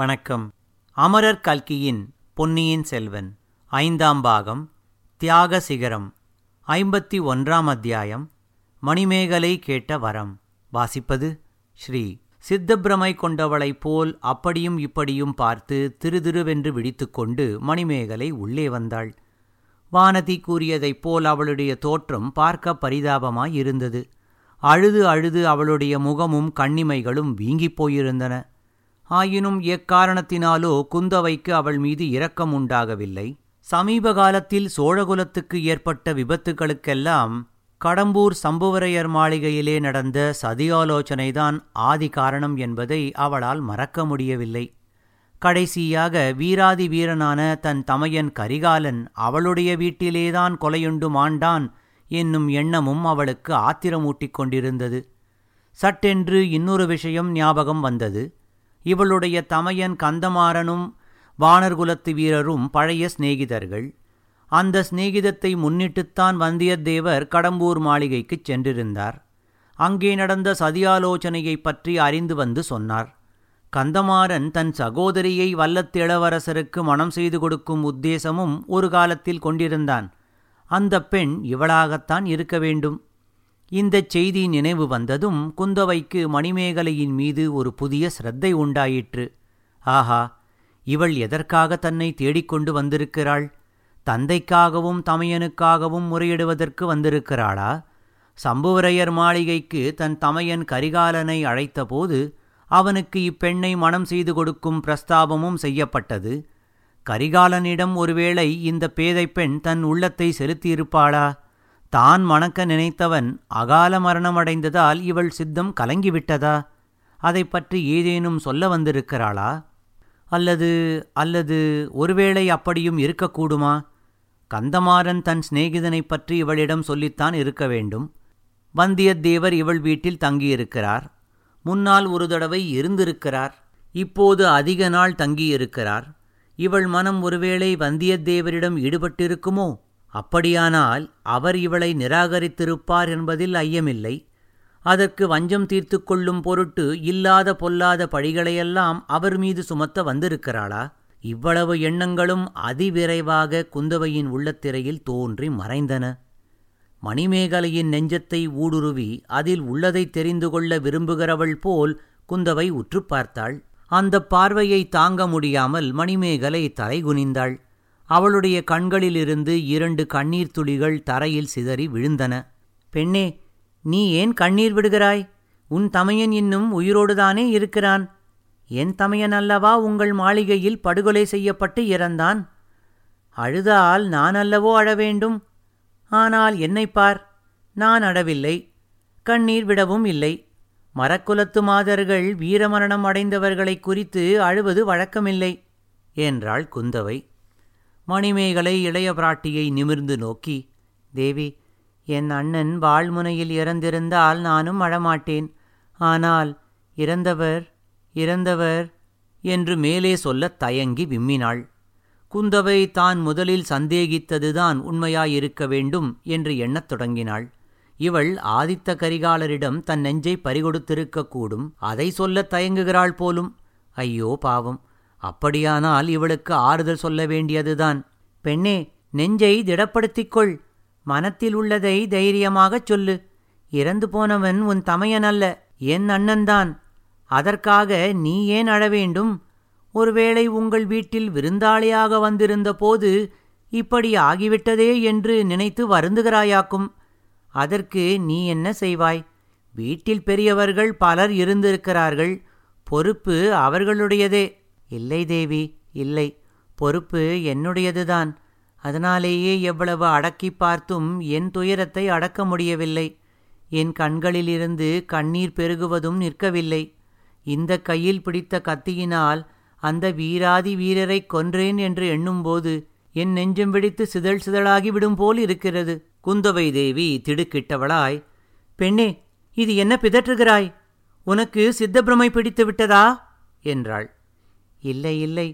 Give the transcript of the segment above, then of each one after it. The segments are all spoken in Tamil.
வணக்கம். அமரர் கல்கியின் பொன்னியின் செல்வன் 5ஆம் பாகம் தியாக சிகரம் 51ஆம் அத்தியாயம் மணிமேகலை கேட்ட வரம். வாசிப்பது ஸ்ரீ சித்தப்பிரமை. கொண்டவளைப் போல் அப்படியும் இப்படியும் பார்த்து திருதிருவென்று விழித்துக்கொண்டு மணிமேகலை உள்ளே வந்தாள். வானதி கூறியதைப் போல் அவளுடைய தோற்றம் பார்க்க பரிதாபமாயிருந்தது. அழுது அழுது அவளுடைய முகமும் கண்ணிமைகளும் வீங்கிப் போயிருந்தன. ஆயினும் எக்காரணத்தினாலோ குந்தவைக்கு அவள் மீது இரக்கம் உண்டாகவில்லை. சமீப காலத்தில் சோழகுலத்துக்கு ஏற்பட்ட விபத்துகளுக்கெல்லாம் கடம்பூர் சம்புவரையர் மாளிகையிலே நடந்த சதியாலோசனைதான் ஆதி காரணம் என்பதை அவளால் மறக்க முடியவில்லை. கடைசியாக வீராதி வீரனான தன் தமையன் கரிகாலன் அவளுடைய வீட்டிலேதான் கொலையுண்டு மாண்டான் என்னும் எண்ணமும் அவளுக்கு ஆத்திரமூட்டிக் கொண்டிருந்தது. சட்டென்று இன்னொரு விஷயம் ஞாபகம் வந்தது. இவளுடைய தமையன் கந்தமாறனும் வானர்குலத்து வீரரும் பழைய சிநேகிதர்கள். அந்த சிநேகிதத்தை முன்னிட்டுத்தான் வந்தியத்தேவர் கடம்பூர் மாளிகைக்குச் சென்றிருந்தார். அங்கே நடந்த சதியாலோசனையைப் பற்றி அறிந்து வந்து சொன்னார். கந்தமாறன் தன் சகோதரியை வல்லத்திளவரசருக்கு மனம் செய்து கொடுக்கும் உத்தேசமும் ஒரு காலத்தில் கொண்டிருந்தான். அந்த பெண் இவளாகத்தான் இருக்க வேண்டும். இந்த செய்தி நினைவு வந்ததும் குந்தவைக்கு மணிமேகலையின் மீது ஒரு புதிய சிரத்தை உண்டாயிற்று. ஆஹா, இவள் எதற்காக தன்னை தேடிக்கொண்டு வந்திருக்கிறாள்? தந்தைக்காகவும் தமையனுக்காகவும் முறையிடுவதற்கு வந்திருக்கிறாளா? சம்புவரையர் மாளிகைக்கு தன் தமையன் கரிகாலனை அழைத்தபோது அவனுக்கு இப்பெண்ணை மனம் செய்து கொடுக்கும் பிரஸ்தாபமும் செய்யப்பட்டது. கரிகாலனிடம் ஒருவேளை இந்த பேதை பெண் தன் உள்ளத்தை செலுத்தியிருப்பாளா? தான் மணக்க நினைத்தவன் அகால மரணமடைந்ததால் இவள் சித்தம் கலங்கிவிட்டதா? அதை பற்றி ஏதேனும் சொல்ல வந்திருக்கிறாளா? அல்லது ஒருவேளை அப்படியும் இருக்கக்கூடுமா? கந்தமாறன் தன் சிநேகிதனை பற்றி இவளிடம் சொல்லித்தான் இருக்க வேண்டும். வந்தியத்தேவர் இவள் வீட்டில் தங்கியிருக்கிறார். முன்னால் ஒரு தடவை இருந்திருக்கிறார். இப்போது அதிக நாள் தங்கியிருக்கிறார். இவள் மனம் ஒருவேளை வந்தியத்தேவரிடம் ஈடுபட்டிருக்குமோ? அப்படியானால் அவர் இவளை நிராகரித்திருப்பார் என்பதில் ஐயமில்லை. அதற்கு வஞ்சம் தீர்த்து கொள்ளும் பொருட்டு இல்லாத பொல்லாத பழிகளையெல்லாம் அவர் மீது சுமத்த வந்திருக்கிறாளா? இவ்வளவு எண்ணங்களும் அதிவிரைவாக குந்தவையின் உள்ளத்திரையில் தோன்றி மறைந்தன. மணிமேகலையின் நெஞ்சத்தை ஊடுருவி அதில் உள்ளதை தெரிந்து கொள்ள விரும்புகிறவள் போல் குந்தவை உற்று பார்த்தாள். அந்த பார்வையை தாங்க முடியாமல் மணிமேகலை தலைகுனிந்தாள். அவளுடைய கண்களிலிருந்து 2 கண்ணீர் துளிகள் தரையில் சிதறி விழுந்தன. பெண்ணே, நீ ஏன் கண்ணீர் விடுகிறாய்? உன் தமையன் இன்னும் உயிரோடுதானே இருக்கிறான்? என் தமையன் அல்லவா உங்கள் மாளிகையில் படுகொலை செய்யப்பட்டு இறந்தான்? அழுதால் நான் அல்லவோ அழ வேண்டும். ஆனால் என்னை பார், நான் அழவில்லை, கண்ணீர் விடவும் இல்லை. மரக்குலத்து மாதர்கள் வீரமரணம் அடைந்தவர்களை குறித்து அழுவது வழக்கமில்லை என்றாள் குந்தவை. மணிமேகலை இளைய பிராட்டியை நிமிர்ந்து நோக்கி, தேவி, என் அண்ணன் வாழ்முனையில் இறந்திருந்தால் நானும் அழமாட்டேன். ஆனால் இறந்தவர் என்று மேலே சொல்லத் தயங்கி விம்மினாள். குந்தவை தான் முதலில் சந்தேகித்ததுதான் உண்மையாயிருக்க வேண்டும் என்று எண்ணத் தொடங்கினாள். இவள் ஆதித்த கரிகாலரிடம் தன் நெஞ்சை பறிகொடுத்திருக்கக்கூடும். அதை சொல்லத் தயங்குகிறாள் போலும். ஐயோ பாவம், அப்படியானால் இவளுக்கு ஆறுதல் சொல்ல வேண்டியதுதான். பெண்ணே, நெஞ்சை திடப்படுத்திக்கொள். மனத்தில் உள்ளதை தைரியமாகச் சொல்லு. இறந்து போனவன் உன் தமையன் அல்ல, என் அண்ணன்தான். அதற்காக நீ ஏன் அழ வேண்டும்? ஒருவேளை உங்கள் வீட்டில் விருந்தாளியாக வந்திருந்த போது இப்படி ஆகிவிட்டதே என்று நினைத்து வருந்துகிறாயாக்கும். அதற்கு நீ என்ன செய்வாய்? வீட்டில் பெரியவர்கள் பலர் இருந்திருக்கிறார்கள். பொறுப்பு அவர்களுடையதே. இல்லை தேவி, இல்லை, பொறுப்பு என்னுடையதுதான். அதனாலேயே எவ்வளவு அடக்கி பார்த்தும் என் துயரத்தை அடக்க முடியவில்லை. என் கண்களிலிருந்து கண்ணீர் பெருகுவதும் நிற்கவில்லை. இந்த கையில் பிடித்த கத்தியினால் அந்த வீராதி வீரரை கொன்றேன் என்று எண்ணும்போது என் நெஞ்சம் வெடித்து சிதழ் சிதழாகி விடும் போல் இருக்கிறது. குந்தவை தேவி திடுக்கிட்டவளாய், பெண்ணே, இது என்ன பிதற்றுகிறாய்? உனக்கு சித்தப்பிரமை பிடித்து விட்டதா என்றாள். இல்லை இல்லை,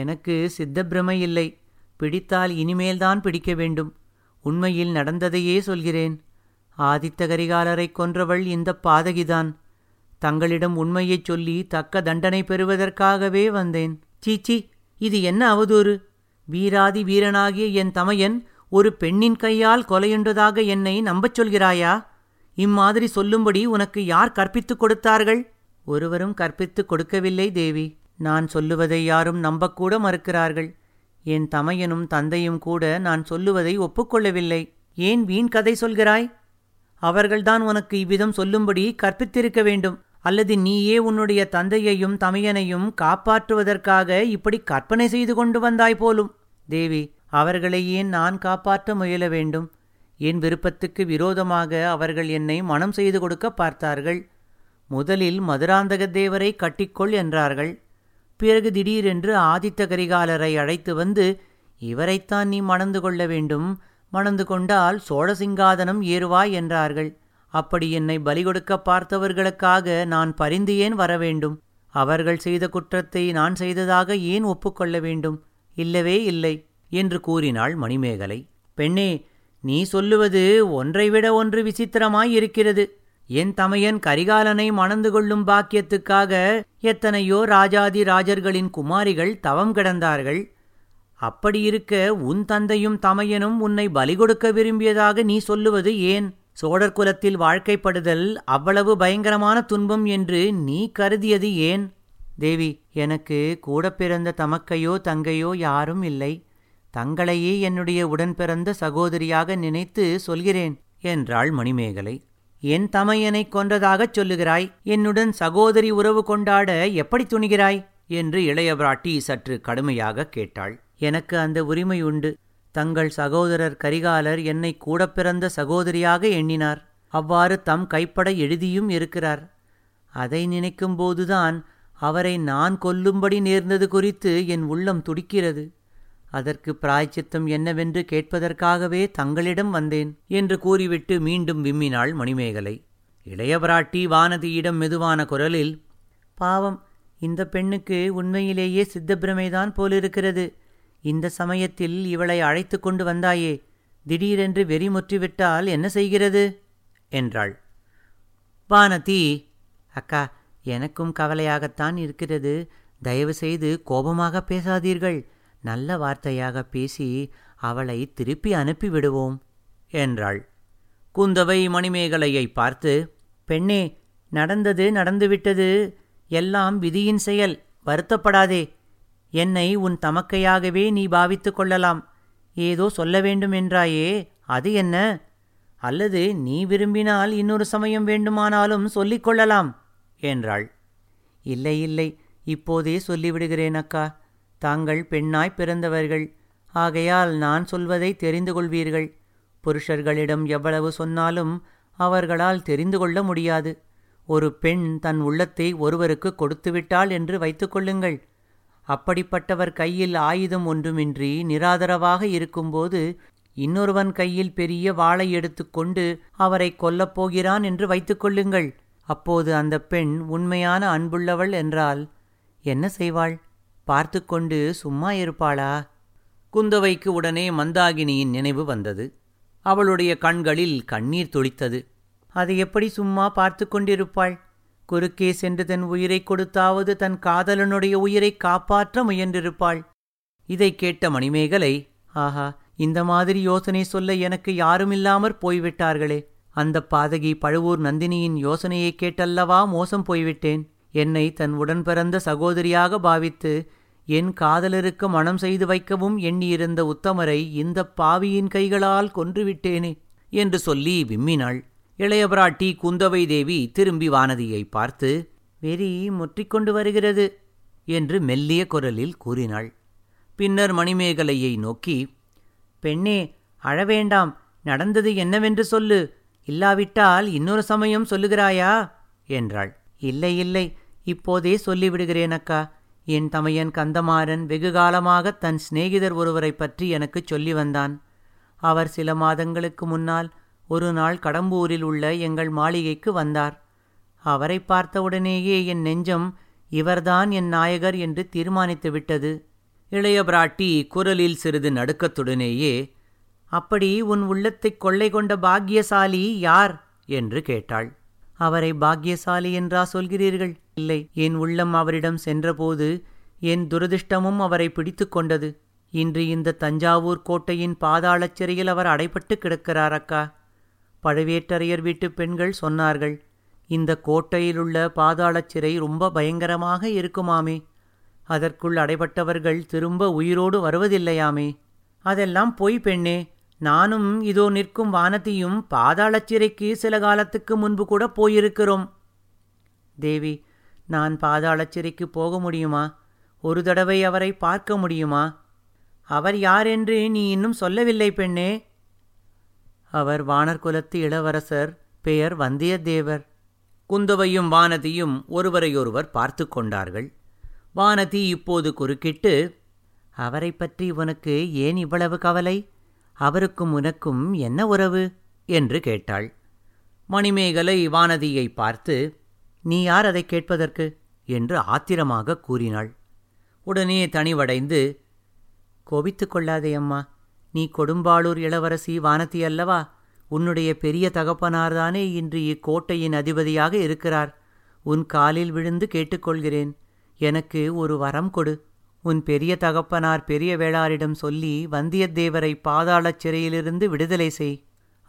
எனக்கு சித்தப்பிரமை இல்லை. பிடித்தால் இனிமேல்தான் பிடிக்க வேண்டும். உண்மையில் நடந்ததையே சொல்கிறேன். ஆதித்த கரிகாலரை கொன்றவள் இந்த பாதகிதான். தங்களிடம் உண்மையைச் சொல்லி தக்க தண்டனை பெறுவதற்காகவே வந்தேன். சீச்சி, இது என்ன அவதூறு! வீராதி வீரனாகிய என் தமையன் ஒரு பெண்ணின் கையால் கொலையுண்டதாக என்னை நம்பச் சொல்கிறாயா? இம்மாதிரி சொல்லும்படி உனக்கு யார் கற்பித்துக் கொடுத்தார்கள்? ஒருவரும் கற்பித்துக் கொடுக்கவில்லை தேவி. நான் சொல்லுவதை யாரும் நம்பக்கூட மறுக்கிறார்கள். என் தமையனும் தந்தையும் கூட நான் சொல்லுவதை ஒப்புக்கொள்ளவில்லை. ஏன் வீண் கதை சொல்கிறாய்? அவர்கள்தான் உனக்கு இவ்விதம் சொல்லும்படி கற்பித்திருக்க வேண்டும். அல்லது நீயே உன்னுடைய தந்தையையும் தமையனையும் காப்பாற்றுவதற்காக இப்படி கற்பனை செய்து கொண்டு வந்தாய் போலும். தேவி, அவர்களை ஏன் நான் காப்பாற்ற முயல வேண்டும்? என் விருப்பத்துக்கு விரோதமாக அவர்கள் என்னை மனம் செய்து கொடுக்க பார்த்தார்கள். முதலில் மதுராந்தக தேவரை கட்டிக்கொள் என்றார்கள். பிறகு திடீரென்று ஆதித்த கரிகாலரை அழைத்து வந்து, இவரைத்தான் நீ மணந்து கொள்ள வேண்டும், மணந்து கொண்டால் சோழ சிங்காதனம் ஏறுவாய் என்றார்கள். அப்படி என்னை பலி கொடுக்க பார்த்தவர்களுக்காக நான் பரிந்து ஏன் வர வேண்டும்? அவர்கள் செய்த குற்றத்தை நான் செய்ததாக ஏன் ஒப்புக்கொள்ள வேண்டும்? இல்லவே இல்லை என்று கூறினாள் மணிமேகலை. பெண்ணே, நீ சொல்லுவது ஒன்றைவிட ஒன்று விசித்திரமாய் இருக்கிறது. என் தமையன் கரிகாலனை மணந்து கொள்ளும் பாக்கியத்துக்காக எத்தனையோ ராஜாதி ராஜர்களின் குமாரிகள் தவம் கிடந்தார்கள். அப்படியிருக்க உன் தந்தையும் தமையனும் உன்னை பலி கொடுக்க விரும்பியதாக நீ சொல்லுவது ஏன்? சோழர் குலத்தில் வாழ்க்கைப்படுதல் அவ்வளவு பயங்கரமான துன்பம் என்று நீ கருதியது ஏன்? தேவி, எனக்கு கூட பிறந்த தமக்கையோ தங்கையோ யாரும் இல்லை. தங்களையே என்னுடைய உடன் பிறந்த சகோதரியாக நினைத்து சொல்கிறேன் என்றாள் மணிமேகலை. என் தமையனை கொன்றதாகச் சொல்லுகிறாய். என்னுடன் சகோதரி உறவு கொண்டாட எப்படி துணிகிறாய் என்று இளைய பிராட்டி சற்று கடுமையாக கேட்டாள். எனக்கு அந்த உரிமை உண்டு. தங்கள் சகோதரர் கரிகாலர் என்னை கூட பிறந்த சகோதரியாக எண்ணினார். அவ்வாறு தம் கைப்பட எழுதியும் இருக்கிறார். அதை நினைக்கும்போதுதான் அவரை நான் கொல்லும்படி நேர்ந்தது குறித்து என் உள்ளம் துடிக்கிறது. அதற்கு பிராயச்சித்தம் என்னவென்று கேட்பதற்காகவே தங்களிடம் வந்தேன் என்று கூறிவிட்டு மீண்டும் விம்மினாள் மணிமேகலை. இளைய பிராட்டி வானதியிடம் மெதுவான குரலில், பாவம், இந்த பெண்ணுக்கு உண்மையிலேயே சித்தப்பிரமைதான் போலிருக்கிறது. இந்த சமயத்தில் இவளை அழைத்து கொண்டு வந்தாயே, திடீரென்று வெறி முற்றிவிட்டால் என்ன செய்கிறது என்றாள். வானதி, அக்கா, எனக்கும் கவலையாகத்தான் இருக்கிறது. தயவு செய்து கோபமாக பேசாதீர்கள். நல்ல வார்த்தையாக பேசி அவளை திருப்பி அனுப்பிவிடுவோம் என்றாள். குந்தவை மணிமேகலையை பார்த்து, பெண்ணே, நடந்தது நடந்துவிட்டது. எல்லாம் விதியின் செயல். வருத்தப்படாதே. என்னை உன் தமக்கையாகவே நீ பாவித்து கொள்ளலாம். ஏதோ சொல்ல வேண்டும் என்றாயே, அது என்ன? அல்லது நீ விரும்பினால் இன்னொரு சமயம் வேண்டுமானாலும் சொல்லிக்கொள்ளலாம் என்றாள். இல்லை இல்லை, இப்போதே சொல்லிவிடுகிறேன் அக்கா. தாங்கள் பெண்ணாய் பிறந்தவர்கள். ஆகையால் நான் சொல்வதை தெரிந்து கொள்வீர்கள். புருஷர்களிடம் எவ்வளவு சொன்னாலும் அவர்களால் தெரிந்து கொள்ள முடியாது. ஒரு பெண் தன் உள்ளத்தை ஒருவருக்கு கொடுத்துவிட்டாள் என்று வைத்துக்கொள்ளுங்கள். அப்படிப்பட்டவர் கையில் ஆயுதம் ஒன்றுமின்றி நிராதரவாக இருக்கும்போது இன்னொருவன் கையில் பெரிய வாளை எடுத்துக்கொண்டு அவரை கொல்லப்போகிறான் என்று வைத்துக்கொள்ளுங்கள். அப்போது அந்த பெண் உண்மையான அன்புள்ளவள் என்றால் என்ன செய்வாள்? பார்த்து கொண்டு சும்மா இருப்பாளா? குந்தவைக்கு உடனே மந்தாகினியின் நினைவு வந்தது. அவளுடைய கண்களில் கண்ணீர் துளித்தது. அது எப்படி சும்மா பார்த்து கொண்டிருப்பாள்? குறுக்கே சென்று தன் உயிரை கொடுத்தாவது தன் காதலனுடைய உயிரை காப்பாற்ற முயன்றிருப்பாள். இதை கேட்ட மணிமேகலை, ஆஹா, இந்த மாதிரி யோசனை சொல்ல எனக்கு யாருமில்லாமற் போய்விட்டார்களே. அந்த பாதகி பழுவூர் நந்தினியின் யோசனையை கேட்டல்லவா மோசம் போய்விட்டேன். என்னை தன் உடன் பிறந்த சகோதரியாக பாவித்து என் காதலருக்கு மனம் செய்து வைக்கவும் எண்ணியிருந்த உத்தமரை இந்த பாவியின் கைகளால் கொன்றுவிட்டேனே என்று சொல்லி விம்மினாள். இளையபிராட்டி குந்தவை தேவி திரும்பி வானதியை பார்த்து, வெறி முற்றிக்கொண்டு வருகிறது என்று மெல்லிய குரலில் கூறினாள். பின்னர் மணிமேகலையை நோக்கி, பெண்ணே, அழவேண்டாம். நடந்தது என்னவென்று சொல்லு. இல்லாவிட்டால் இன்னொரு சமயம் சொல்லுகிறாயா என்றாள். இல்லை இல்லை, இப்போதே சொல்லிவிடுகிறேன் அக்கா. என் தமையன் கந்தமாறன் வெகுகாலமாக தன் சிநேகிதர் ஒருவரை பற்றி எனக்கு சொல்லி வந்தான். அவர் சில மாதங்களுக்கு முன்னால் ஒரு நாள் கடம்பூரில் உள்ள எங்கள் மாளிகைக்கு வந்தார். அவரை பார்த்தவுடனேயே என் நெஞ்சம் இவர்தான் என் நாயகர் என்று தீர்மானித்து விட்டது. இளைய பிராட்டி குரலில் சிறிது நடுக்கத்துடனேயே, அப்படி உன் உள்ளத்தை கொள்ளை கொண்ட பாக்கியசாலி யார் என்று கேட்டாள். அவரை பாக்கியசாலி என்றா சொல்கிறீர்கள்? இல்லை, என் உள்ளம் அவரிடம் சென்றபோது என் துரதிருஷ்டமும் அவரை பிடித்து கொண்டது. இன்று இந்த தஞ்சாவூர் கோட்டையின் பாதாள சிறையில் அவர் அடைபட்டு கிடக்கிறார் அக்கா. பழுவேட்டரையர் வீட்டு பெண்கள் சொன்னார்கள், இந்த கோட்டையிலுள்ள பாதாள சிறை ரொம்ப பயங்கரமாக இருக்குமாமே, அதற்குள் அடைபட்டவர்கள் திரும்ப உயிரோடு வருவதில்லையாமே. அதெல்லாம் போய் பெண்ணே, நானும் இதோ நிற்கும் வானதியும் பாதாள சிறைக்கு சில காலத்துக்கு முன்பு கூட போயிருக்கிறோம். தேவி, நான் பாதாள சிறைக்கு போக முடியுமா? ஒரு தடவை அவரை பார்க்க முடியுமா? அவர் யார் என்று நீ இன்னும் சொல்லவில்லை பெண்ணே. அவர் வானர்குலத்து இளவரசர், பெயர் வந்தியத்தேவர். குந்தவையும் வானதியும் ஒருவரையொருவர் பார்த்து கொண்டார்கள். வானதி இப்போது குறுக்கிட்டு, அவரை பற்றி உனக்கு ஏன் இவ்வளவு கவலை? அவருக்கும் உனக்கும் என்ன உறவு என்று கேட்டாள். மணிமேகலை வானதியை பார்த்து, நீ யார் அதை கேட்பதற்கு என்று ஆத்திரமாக கூறினாள். உடனே தனிவடைந்து, கோபித்து கொள்ளாதே அம்மா, நீ கொடும்பாளூர் இளவரசி வானதி அல்லவா? உன்னுடைய பெரிய தகப்பனார்தானே இன்று இக்கோட்டையின் அதிபதியாக இருக்கிறார். உன் காலில் விழுந்து கேட்டுக்கொள்கிறேன், எனக்கு ஒரு வரம் கொடு. உன் பெரிய தகப்பனார் பெரிய வேளாரிடம் சொல்லி வந்தியத்தேவரை பாதாள சிறையிலிருந்து விடுதலை செய்.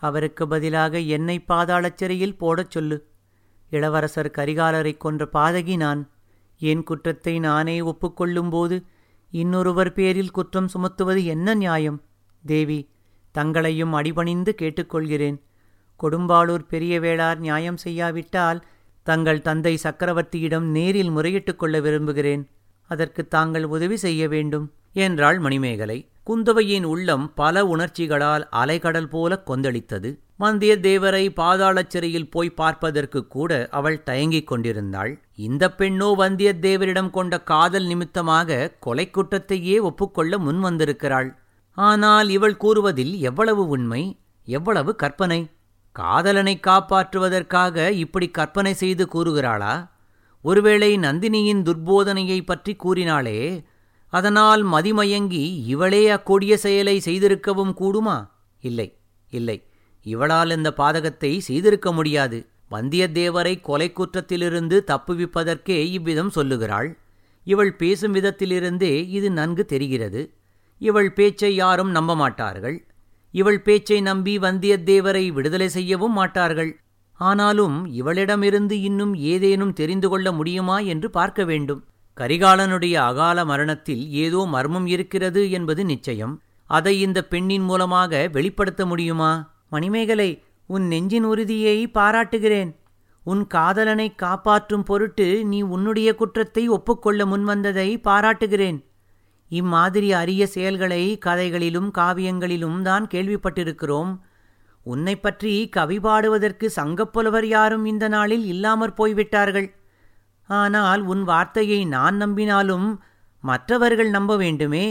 அவருக்கு பதிலாக என்னை பாதாள சிறையில் போடச் சொல்லு. இளவரசர் கரிகாலரை கொன்ற பாதகி நான். என் குற்றத்தை நானே ஒப்புக்கொள்ளும்போது இன்னொருவர் பேரில் குற்றம் சுமத்துவது என்ன நியாயம்? தேவி, தங்களையும் அடிபணிந்து கேட்டுக்கொள்கிறேன், கொடும்பாளூர் பெரிய வேளார் நியாயம் செய்யாவிட்டால் தங்கள் தந்தை சக்கரவர்த்தியிடம் நேரில் முறையிட்டு கொள்ள விரும்புகிறேன். அதற்கு தாங்கள் உதவி செய்ய வேண்டும் என்றாள் மணிமேகலை. குந்தவையின் உள்ளம் பல உணர்ச்சிகளால் அலைகடல் போல கொந்தளித்தது. வந்தியத்தேவரை பாதாள சிறையில் போய் பார்ப்பதற்கு கூட அவள் தயங்கிக் கொண்டிருந்தாள். இந்த பெண்ணோ வந்தியத்தேவரிடம் கொண்ட காதல் நிமித்தமாக கொலை குற்றத்தையே ஒப்புக்கொள்ள முன் வந்திருக்கிறாள். ஆனால் இவள் கூறுவதில் எவ்வளவு உண்மை, எவ்வளவு கற்பனை? காதலனை காப்பாற்றுவதற்காக இப்படி கற்பனை செய்து கூறுகிறாளா? ஒருவேளை நந்தினியின் துர்போதனையை பற்றி கூறினாளே, அதனால் மதிமயங்கி இவளே அக்கொடிய செயலை செய்திருக்கவும் கூடுமா? இல்லை இல்லை, இவளால் இந்த பாதகத்தை செய்திருக்க முடியாது. வந்தியத்தேவரை கொலை குற்றத்திலிருந்து தப்புவிப்பதற்கே இவ்விதம் சொல்லுகிறாள். இவள் பேசும் விதத்திலிருந்தே இது நன்கு தெரிகிறது. இவள் பேச்சை யாரும் நம்ப மாட்டார்கள். இவள் பேச்சை நம்பி வந்தியத்தேவரை விடுதலை செய்யவும் மாட்டார்கள். ஆனாலும் இவளிடமிருந்து இன்னும் ஏதேனும் தெரிந்து கொள்ள முடியுமா என்று பார்க்க வேண்டும். கரிகாலனுடைய அகால மரணத்தில் ஏதோ மர்மம் இருக்கிறது என்பது நிச்சயம். அதை இந்த பெண்ணின் மூலமாக வெளிப்படுத்த முடியுமா? மணிமேகலை, உன் நெஞ்சின் உறுதியை பாராட்டுகிறேன். உன் காதலனை காப்பாற்றும் பொருட்டு நீ உன்னுடைய குற்றத்தை ஒப்புக்கொள்ள முன்வந்ததை பாராட்டுகிறேன். இம்மாதிரி அரிய செயல்களை கதைகளிலும் காவியங்களிலும் தான் கேள்விப்பட்டிருக்கிறோம். உன்னை பற்றி கவி பாடுவதற்கு சங்கப்புலவர் யாரும் இந்த நாளில் இல்லாமற் போய்விட்டார்கள். ஆனால் உன் வார்த்தையை நான் நம்பினாலும் மற்றவர்கள் நம்ப வேண்டுமே.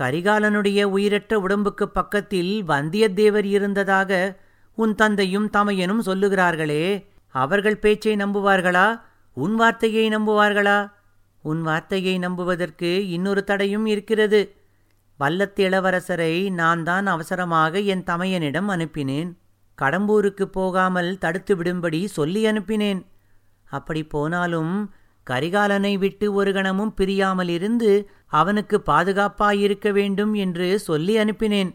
கரிகாலனுடைய உயிரற்ற உடம்புக்கு பக்கத்தில் வந்தியத்தேவர் இருந்ததாக உன் தந்தையும் தமையனும் சொல்லுகிறார்களே, அவர்கள் பேச்சை நம்புவார்களா, உன் வார்த்தையை நம்புவார்களா? உன் வார்த்தையை நம்புவதற்கு இன்னொரு தடையும் இருக்கிறது. வல்லத்திளவரசரை நான் தான் அவசரமாக என் தமையனிடம் அனுப்பினேன். கடம்பூருக்கு போகாமல் தடுத்து விடும்படி சொல்லி அனுப்பினேன். அப்படி போனாலும் கரிகாலனை விட்டு ஒரு கணமும் பிரியாமல் இருந்து அவனுக்கு பாதுகாப்பாயிருக்க வேண்டும் என்று சொல்லி அனுப்பினேன்.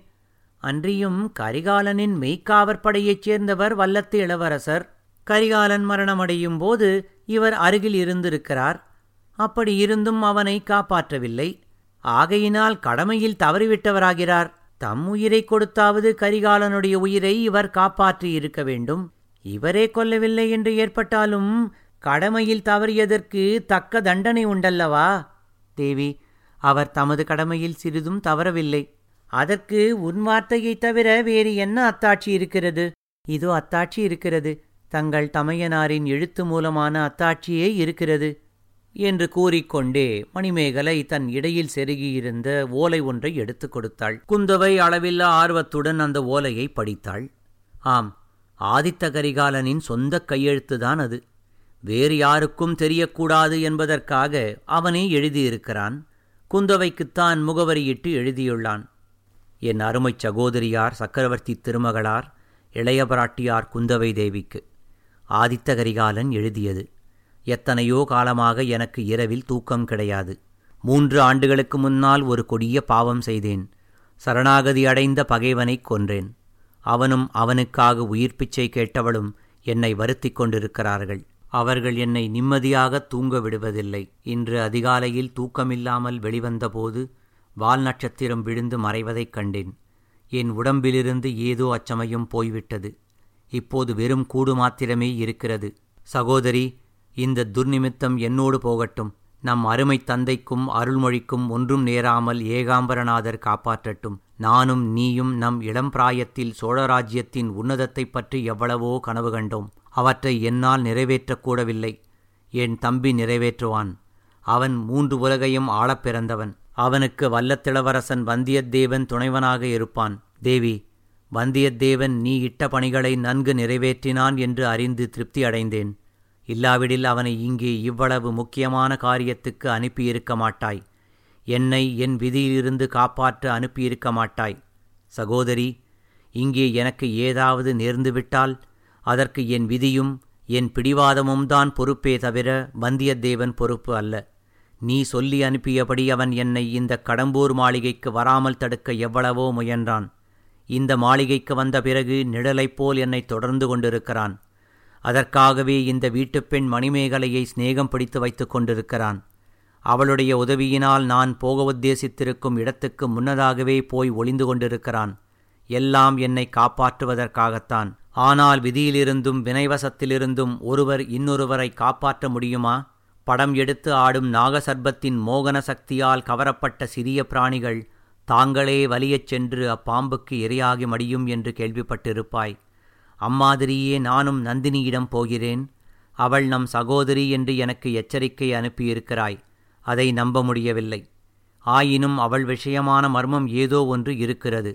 அன்றியும் கரிகாலனின் மெய்க்காவற்படையைச் சேர்ந்தவர் வல்லத்து இளவரசர். கரிகாலன் மரணமடையும் போது இவர் அருகில் இருந்திருக்கிறார். அப்படி இருந்தும் அவனை காப்பாற்றவில்லை. ஆகையினால் கடமையில் தவறிவிட்டவராகிறார். தம் உயிரை கொடுத்தாவது கரிகாலனுடைய உயிரை இவர் காப்பாற்றியிருக்க வேண்டும். இவரே கொல்லவில்லை என்று ஏற்பட்டாலும் கடமையில் தவறியதற்கு தக்க தண்டனை உண்டல்லவா? தேவி, அவர் தமது கடமையில் சிறிதும் தவறவில்லை. அதற்கு உன் வார்த்தையைத் தவிர வேறு என்ன அத்தாட்சி இருக்கிறது? இதோ அத்தாட்சி இருக்கிறது. தங்கள் தமையனாரின் எழுத்து மூலமான அத்தாட்சியே இருக்கிறது என்று கூறிக்கொண்டே மணிமேகலை தன் இடையில் செருகியிருந்த ஓலை ஒன்றை எடுத்து கொடுத்தாள். குந்தவை அளவில்லா ஆர்வத்துடன் அந்த ஓலையை படித்தாள். ஆம், ஆதித்த கரிகாலனின் சொந்த கையெழுத்துதான் அது. வேறு யாருக்கும் தெரியக்கூடாது என்பதற்காக அவனே எழுதியிருக்கிறான். குந்தவைக்குத்தான் முகவரியிட்டு எழுதியுள்ளான். என் அருமை சகோதரியார் சக்கரவர்த்தி திருமகளார் இளையபிராட்டியார் குந்தவை தேவிக்கு ஆதித்த கரிகாலன் எழுதியது. எத்தனையோ காலமாக எனக்கு இரவில் தூக்கம் கிடையாது. 3 ஆண்டுகளுக்கு முன்னால் ஒரு கொடிய பாவம் செய்தேன். சரணாகதி அடைந்த பகைவனை கொன்றேன். அவனும் அவனுக்காக உயிர் பிச்சை கேட்டவளும் என்னை வருத்தி கொண்டிருக்கிறார்கள். அவர்கள் என்னை நிம்மதியாக தூங்க விடுவதில்லை. இன்று அதிகாலையில் தூக்கமில்லாமல் வெளிவந்தபோது வால் நட்சத்திரம் விழுந்து மறைவதைக் கண்டேன். என் உடம்பிலிருந்து ஏதோ அச்சமயம் போய்விட்டது. இப்போது வெறும் கூடு மாத்திரமே இருக்கிறது. சகோதரி, இந்த துர்நிமித்தம் என்னோடு போகட்டும். நம் அருமை தந்தைக்கும் அருள்மொழிக்கும் ஒன்றும் நேராமல் ஏகாம்பரநாதர் காப்பாற்றட்டும். நானும் நீயும் நம் இளம் பிராயத்தில் சோழராஜ்யத்தின் உன்னதத்தைப் பற்றி எவ்வளவோ கனவு கண்டோம். அவற்றை என்னால் நிறைவேற்றக்கூடவில்லை. என் தம்பி நிறைவேற்றுவான். அவன் 3 உலகையும் ஆளப் பிறந்தவன். அவனுக்கு வல்லத்திளவரசன் வந்தியத்தேவன் துணைவனாக இருப்பான். தேவி, வந்தியத்தேவன் நீ இட்ட பணிகளை நன்கு நிறைவேற்றினான் என்று அறிந்து திருப்தி அடைந்தேன். இல்லாவிடில் அவனை இங்கே இவ்வளவு முக்கியமான காரியத்துக்கு அனுப்பியிருக்க மாட்டாய். என்னை என் விதியிலிருந்து காப்பாற்ற அனுப்பியிருக்க மாட்டாய். சகோதரி, இங்கே எனக்கு ஏதாவது நேர்ந்துவிட்டால் அதற்கு என் விதியும் என் பிடிவாதமும் தான் பொறுப்பே தவிர வந்தியத்தேவன் பொறுப்பு அல்ல. நீ சொல்லி அனுப்பியபடி அவன் என்னை இந்த கடம்பூர் மாளிகைக்கு வராமல் தடுக்க எவ்வளவோ முயன்றான். இந்த மாளிகைக்கு வந்த பிறகு நிழலைப் போல் என்னை தொடர்ந்து கொண்டிருக்கிறான். அதற்காகவே இந்த வீட்டுப்பெண் மணிமேகலையை சிநேகம் பிடித்து வைத்து கொண்டிருக்கிறான். அவளுடைய உதவியினால் நான் போக உத்தேசித்திருக்கும் இடத்துக்கு முன்னதாகவே போய் ஒளிந்து கொண்டிருக்கிறான். எல்லாம் என்னை காப்பாற்றுவதற்காகத்தான். ஆனால் விதியிலிருந்தும் வினைவசத்திலிருந்தும் ஒருவர் இன்னொருவரை காப்பாற்ற முடியுமா? படம் எடுத்து ஆடும் நாகசர்பத்தின் மோகன சக்தியால் கவரப்பட்ட சிறிய பிராணிகள் தாங்களே வலியச் சென்று அப்பாம்புக்கு இரையாகி மடியும் என்று கேள்விப்பட்டிருப்பாய். அம்மாதிரியே நானும் நந்தினியிடம் போகிறேன். அவள் நம் சகோதரி என்று எனக்கு எச்சரிக்கை அனுப்பியிருக்கிறாய். அதை நம்ப முடியவில்லை. ஆயினும் அவள் விஷயமான மர்மம் ஏதோ ஒன்று இருக்கிறது.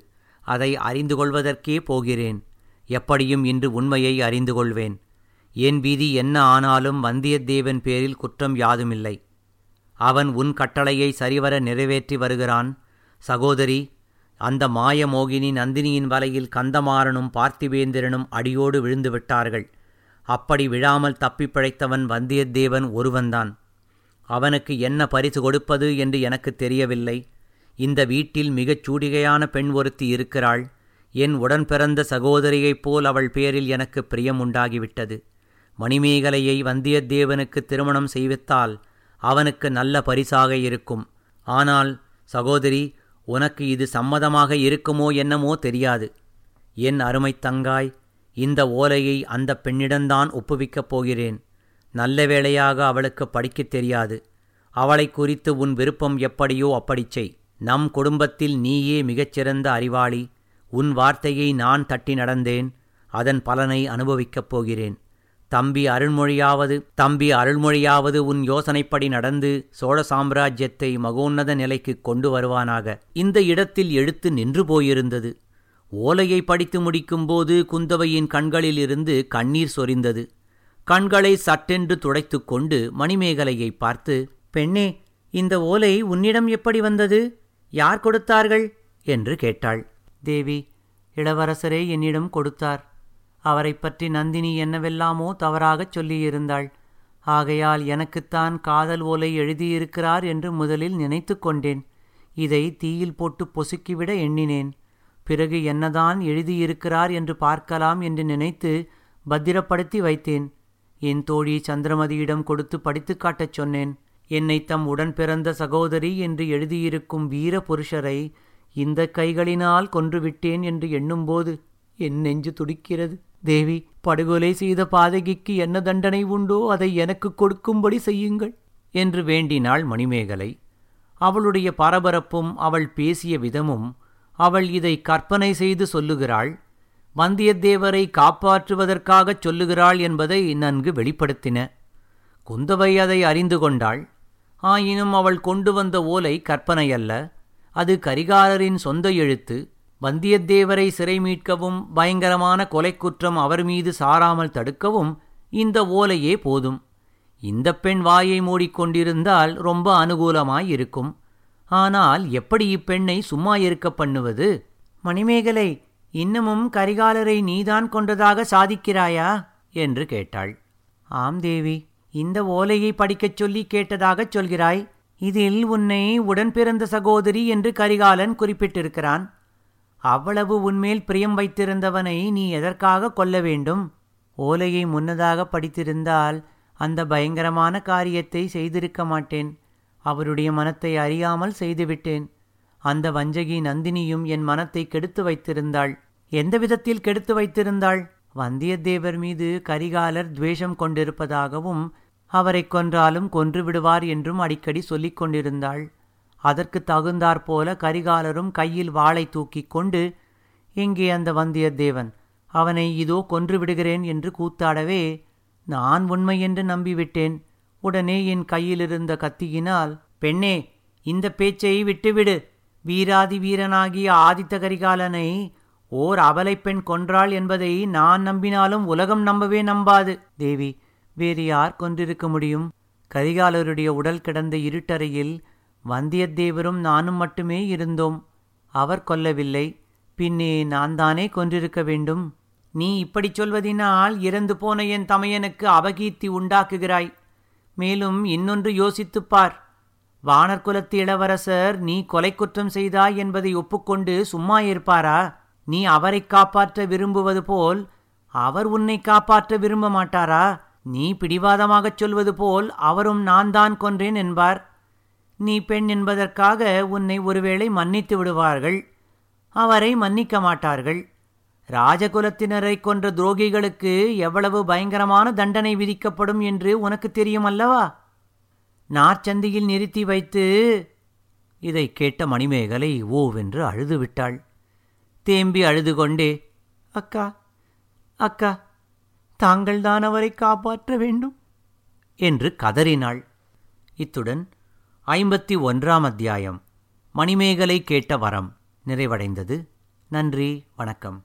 அதை அறிந்து கொள்வதற்கே போகிறேன். எப்படியும் இன்று உண்மையை அறிந்து கொள்வேன். என் வீதி என்ன ஆனாலும் வந்தியத்தேவன் பேரில் குற்றம் யாதுமில்லை. அவன் உன் கட்டளையை சரிவர நிறைவேற்றி வருகிறான். சகோதரி, அந்த மாய மோகினி நந்தினியின் வலையில் கந்தமாறனும் பார்த்திவேந்திரனும் அடியோடு விழுந்து விட்டார்கள். அப்படி விழாமல் தப்பி பிழைத்தவன் வந்தியத்தேவன் ஒருவன்தான். அவனுக்கு என்ன பரிசு கொடுப்பது என்று எனக்கு தெரியவில்லை. இந்த வீட்டில் மிகச் சூடிகையான பெண் ஒருத்தி இருக்கிறாள். என் உடன் பிறந்த சகோதரியைப் போல் அவள் பேரில் எனக்கு பிரியம் உண்டாகிவிட்டது. மணிமேகலையை வந்தியத்தேவனுக்கு திருமணம் செய்வித்தால் அவனுக்கு நல்ல பரிசாக இருக்கும். ஆனால் சகோதரி, உனக்கு இது சம்மதமாக இருக்குமோ என்னமோ தெரியாது. என் அருமை தங்காய், இந்த ஓலையை அந்த பெண்ணிடம்தான் ஒப்புவிக்கப் போகிறேன். நல்ல வேளையாக அவளுக்கு படிக்கத் தெரியாது. அவளை குறித்து உன் விருப்பம் எப்படியோ அப்படிச் செய். நம் குடும்பத்தில் நீயே மிகச்சிறந்த அறிவாளி. உன் வார்த்தையை நான் தட்டி நடந்தேன். அதன் பலனை அனுபவிக்கப் போகிறேன். தம்பி அருள்மொழியாவது உன் யோசனைப்படி நடந்து சோழ சாம்ராஜ்யத்தை மகோன்னத நிலைக்கு கொண்டு வருவானாக. இந்த இடத்தில் எழுத்து நின்று போயிருந்தது. ஓலையை படித்து முடிக்கும்போது குந்தவையின் கண்களிலிருந்து கண்ணீர் சொரிந்தது. கண்களை சட்டென்று துடைத்து கொண்டு மணிமேகலையை பார்த்து, பெண்ணே, இந்த ஓலை உன்னிடம் எப்படி வந்தது? யார் கொடுத்தார்கள்? என்று கேட்டாள். தேவி, இளவரசரே என்னிடம் கொடுத்தார். அவரை பற்றி நந்தினி என்னவெல்லாமோ தவறாகச் சொல்லியிருந்தாள். ஆகையால் எனக்குத்தான் காதல் ஓலை எழுதியிருக்கிறார் என்று முதலில் நினைத்து கொண்டேன். இதை தீயில் போட்டு பொசுக்கிவிட எண்ணினேன். பிறகு என்னதான் எழுதியிருக்கிறார் என்று பார்க்கலாம் என்று நினைத்து பத்திரப்படுத்தி வைத்தேன். என் தோழி சந்திரமதியிடம் கொடுத்து படித்து காட்டச் சொன்னேன். என்னை தம் உடன் பிறந்த சகோதரி என்று எழுதியிருக்கும் வீர புருஷரை இந்த கைகளினால் கொன்றுவிட்டேன் என்று எண்ணும்போது என் நெஞ்சு துடிக்கிறது. தேவி, படுகொலை செய்த பாதகிக்கு என்ன தண்டனை உண்டோ அதை எனக்கு கொடுக்கும்படி செய்யுங்கள் என்று வேண்டினாள் மணிமேகலை. அவளுடைய பரபரப்பும் அவள் பேசிய விதமும், அவள் இதை கற்பனை செய்து சொல்லுகிறாள், வந்தியத்தேவரை காப்பாற்றுவதற்காகச் சொல்லுகிறாள் என்பதை நன்கு வெளிப்படுத்தின. குந்தவை அதை அறிந்து கொண்டாள். ஆயினும் அவள் கொண்டு வந்த ஓலை கற்பனையல்ல. அது கரிகாலரின் சொந்த எழுத்து. வந்தியத்தேவரை சிறை மீட்கவும் பயங்கரமான கொலைக்குற்றம் அவர் மீது சாராமல் தடுக்கவும் இந்த ஓலையே போதும். இந்த பெண் வாயை மூடிக்கொண்டிருந்தால் ரொம்ப அனுகூலமாயிருக்கும். ஆனால் எப்படி இப்பெண்ணை சும்மா இருக்க பண்ணுவது? மணிமேகலை, இன்னமும் கரிகாலரை நீதான் கொன்றதாக சாதிக்கிறாயா என்று கேட்டாள். ஆம் தேவி, இந்த ஓலையை படிக்கச் சொல்லி கேட்டதாகச் சொல்கிறாய். இதில் உன்னை உடன் பிறந்த சகோதரி என்று கரிகாலன் குறிப்பிட்டிருக்கிறான். அவ்வளவு உன்மேல் பிரியம் வைத்திருந்தவனை நீ எதற்காக கொல்ல வேண்டும்? ஓலையை முன்னதாக படித்திருந்தால் அந்த பயங்கரமான காரியத்தை செய்திருக்க மாட்டேன். அவருடைய மனத்தை அறியாமல் செய்துவிட்டேன். அந்த வஞ்சகி நந்தினியும் என் மனத்தை கெடுத்து வைத்திருந்தாள். எந்த விதத்தில் கெடுத்து வைத்திருந்தாள்? வந்தியத்தேவர் மீது கரிகாலர் துவேஷம் கொண்டிருப்பதாகவும் அவரை கொன்றாலும் கொன்று விடுவார் என்றும் அடிக்கடி சொல்லிக் கொண்டிருந்தாள். அதற்கு தகுந்தாற்போல கரிகாலரும் கையில் வாளை தூக்கி கொண்டு, எங்கே அந்த வந்தியத்தேவன், அவனை இதோ கொன்று விடுகிறேன் என்று கூத்தாடவே, நான் உண்மை என்று நம்பிவிட்டேன். உடனே என் கையிலிருந்த கத்தியினால், பெண்ணே, இந்த பேச்சை விட்டுவிடு. வீராதி வீரனாகிய ஆதித்த கரிகாலனை ஓர் அவலை பெண் கொன்றாள் என்பதை நான் நம்பினாலும் உலகம் நம்பவே நம்பாது. தேவி, வேறு யார் கொன்றிருக்க முடியும்? கரிகாலருடைய உடல் கிடந்த இருட்டறையில் வந்தியத்தேவரும் நானும் மட்டுமே இருந்தோம். அவர் கொல்லவில்லை, பின்னே நான் தானே கொன்றிருக்க வேண்டும். நீ இப்படி சொல்வதினால் இறந்து போன என் தமையனுக்கு அபகீர்த்தி உண்டாக்குகிறாய். மேலும் இன்னொன்று யோசித்துப்பார். வானர்குலத்து இளவரசர் நீ கொலை குற்றம் செய்தாய் என்பதை ஒப்புக்கொண்டு சும்மா இருப்பாரா? நீ அவரை காப்பாற்ற விரும்புவது போல் அவர் உன்னை காப்பாற்ற விரும்ப மாட்டாரா? நீ பிடிவாதமாகச் சொல்வது போல் அவரும் நான் தான் கொன்றேன் என்பார். நீ பெண் என்பதற்காக உன்னை ஒருவேளை மன்னித்து விடுவார்கள், அவரை மன்னிக்க மாட்டார்கள். ராஜகுலத்தினரை கொன்ற துரோகிகளுக்கு எவ்வளவு பயங்கரமான தண்டனை விதிக்கப்படும் என்று உனக்கு தெரியுமல்லவா? நாற்சந்தியில் நிறுத்தி வைத்து. இதை கேட்ட மணிமேகலை ஓவென்று அழுது விட்டாள். தேம்பி அழுது கொண்டே, அக்கா, அக்கா, தாங்கள்தான் அவரை காப்பாற்ற வேண்டும் என்று கதறினாள். இத்துடன் 51ஆம் அத்தியாயம் மணிமேகலை கேட்ட வரம் நிறைவடைந்தது. நன்றி, வணக்கம்.